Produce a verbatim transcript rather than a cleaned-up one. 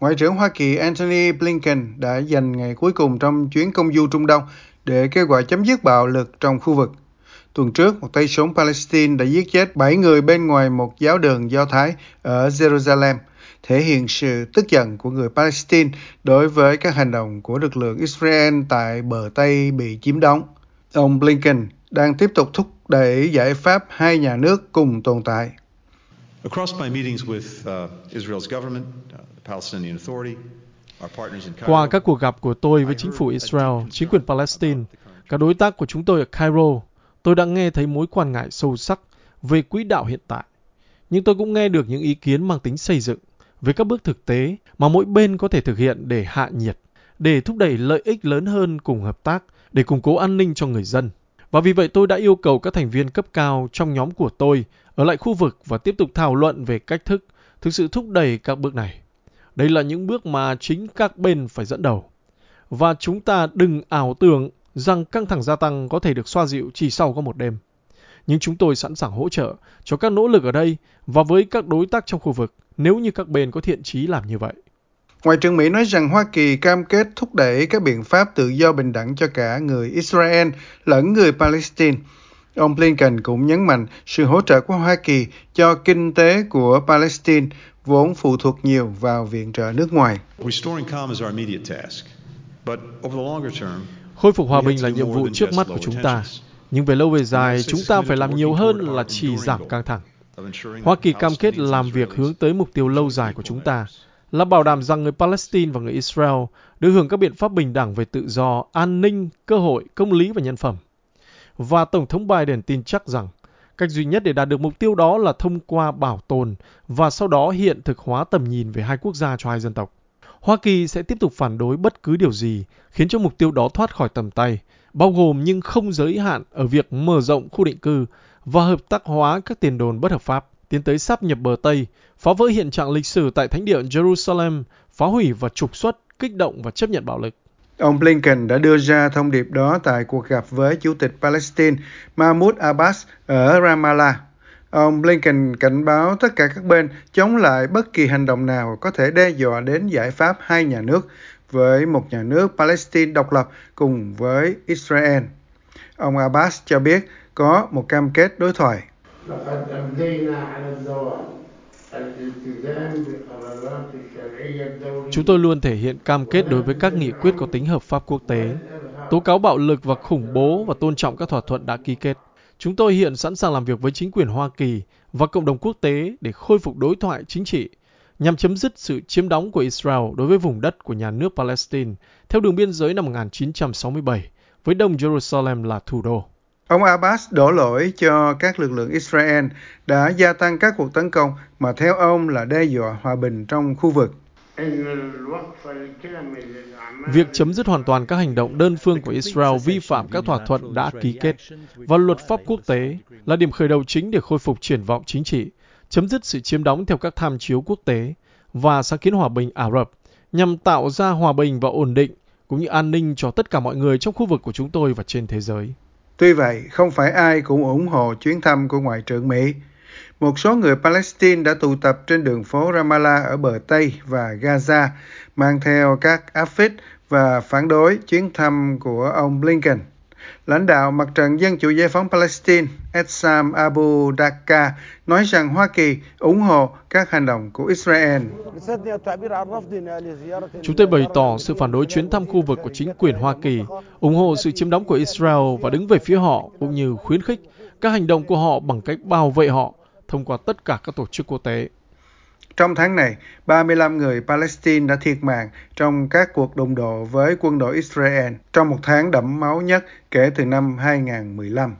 Ngoại trưởng Hoa Kỳ Anthony Blinken đã dành ngày cuối cùng trong chuyến công du Trung Đông để kêu gọi chấm dứt bạo lực trong khu vực. Tuần trước, một tay súng Palestine đã giết chết bảy người bên ngoài một giáo đường Do Thái ở Jerusalem, thể hiện sự tức giận của người Palestine đối với các hành động của lực lượng Israel tại bờ Tây bị chiếm đóng. Ông Blinken đang tiếp tục thúc đẩy giải pháp hai nhà nước cùng tồn tại. Qua các cuộc gặp của tôi với chính phủ Israel, chính quyền Palestine, các đối tác của chúng tôi ở Cairo, tôi đã nghe thấy mối quan ngại sâu sắc về quỹ đạo hiện tại. Nhưng tôi cũng nghe được những ý kiến mang tính xây dựng về các bước thực tế mà mỗi bên có thể thực hiện để hạ nhiệt, để thúc đẩy lợi ích lớn hơn cùng hợp tác, để củng cố an ninh cho người dân. Và vì vậy tôi đã yêu cầu các thành viên cấp cao trong nhóm của tôi ở lại khu vực và tiếp tục thảo luận về cách thức thực sự thúc đẩy các bước này. Đây là những bước mà chính các bên phải dẫn đầu. Và chúng ta đừng ảo tưởng rằng căng thẳng gia tăng có thể được xoa dịu chỉ sau có một đêm. Nhưng chúng tôi sẵn sàng hỗ trợ cho các nỗ lực ở đây và với các đối tác trong khu vực nếu như các bên có thiện chí làm như vậy. Ngoại trưởng Mỹ nói rằng Hoa Kỳ cam kết thúc đẩy các biện pháp tự do bình đẳng cho cả người Israel lẫn người Palestine. Ông Blinken cũng nhấn mạnh sự hỗ trợ của Hoa Kỳ cho kinh tế của Palestine vốn phụ thuộc nhiều vào viện trợ nước ngoài. Khôi phục hòa bình là nhiệm vụ trước mắt của chúng ta, nhưng về lâu về dài chúng ta phải làm nhiều hơn là chỉ giảm căng thẳng. Hoa Kỳ cam kết làm việc hướng tới mục tiêu lâu dài của chúng ta là bảo đảm rằng người Palestine và người Israel được hưởng các biện pháp bình đẳng về tự do, an ninh, cơ hội, công lý và nhân phẩm. Và Tổng thống Biden tin chắc rằng cách duy nhất để đạt được mục tiêu đó là thông qua bảo tồn và sau đó hiện thực hóa tầm nhìn về hai quốc gia cho hai dân tộc. Hoa Kỳ sẽ tiếp tục phản đối bất cứ điều gì khiến cho mục tiêu đó thoát khỏi tầm tay, bao gồm nhưng không giới hạn ở việc mở rộng khu định cư và hợp tác hóa các tiền đồn bất hợp pháp, tiến tới sáp nhập bờ Tây, phá vỡ hiện trạng lịch sử tại thánh địa Jerusalem, phá hủy và trục xuất, kích động và chấp nhận bạo lực. Ông Blinken đã đưa ra thông điệp đó tại cuộc gặp với Chủ tịch Palestine Mahmoud Abbas ở Ramallah. Ông Blinken cảnh báo tất cả các bên chống lại bất kỳ hành động nào có thể đe dọa đến giải pháp hai nhà nước với một nhà nước Palestine độc lập cùng với Israel. Ông Abbas cho biết có một cam kết đối thoại. Chúng tôi luôn thể hiện cam kết đối với các nghị quyết có tính hợp pháp quốc tế, tố cáo bạo lực và khủng bố và tôn trọng các thỏa thuận đã ký kết. Chúng tôi hiện sẵn sàng làm việc với chính quyền Hoa Kỳ và cộng đồng quốc tế để khôi phục đối thoại chính trị, nhằm chấm dứt sự chiếm đóng của Israel đối với vùng đất của nhà nước Palestine theo đường biên giới năm một nghìn chín trăm sáu mươi bảy, với Đông Jerusalem là thủ đô. Ông Abbas đổ lỗi cho các lực lượng Israel đã gia tăng các cuộc tấn công mà theo ông là đe dọa hòa bình trong khu vực. Việc chấm dứt hoàn toàn các hành động đơn phương của Israel vi phạm các thỏa thuận đã ký kết và luật pháp quốc tế là điểm khởi đầu chính để khôi phục triển vọng chính trị, chấm dứt sự chiếm đóng theo các tham chiếu quốc tế và sáng kiến hòa bình Ả Rập nhằm tạo ra hòa bình và ổn định cũng như an ninh cho tất cả mọi người trong khu vực của chúng tôi và trên thế giới. Tuy vậy, không phải ai cũng ủng hộ chuyến thăm của Ngoại trưởng Mỹ. Một số người Palestine đã tụ tập trên đường phố Ramallah ở bờ Tây và Gaza, mang theo các áp phích và phản đối chuyến thăm của ông Blinken. Lãnh đạo Mặt trận Dân chủ Giải phóng Palestine Essam Abu Dakka nói rằng Hoa Kỳ ủng hộ các hành động của Israel. Chúng tôi bày tỏ sự phản đối chuyến thăm khu vực của chính quyền Hoa Kỳ, ủng hộ sự chiếm đóng của Israel và đứng về phía họ cũng như khuyến khích các hành động của họ bằng cách bảo vệ họ thông qua tất cả các tổ chức quốc tế. Trong tháng này, ba mươi lăm người Palestine đã thiệt mạng trong các cuộc đụng độ với quân đội Israel trong một tháng đẫm máu nhất kể từ năm hai nghìn mười lăm.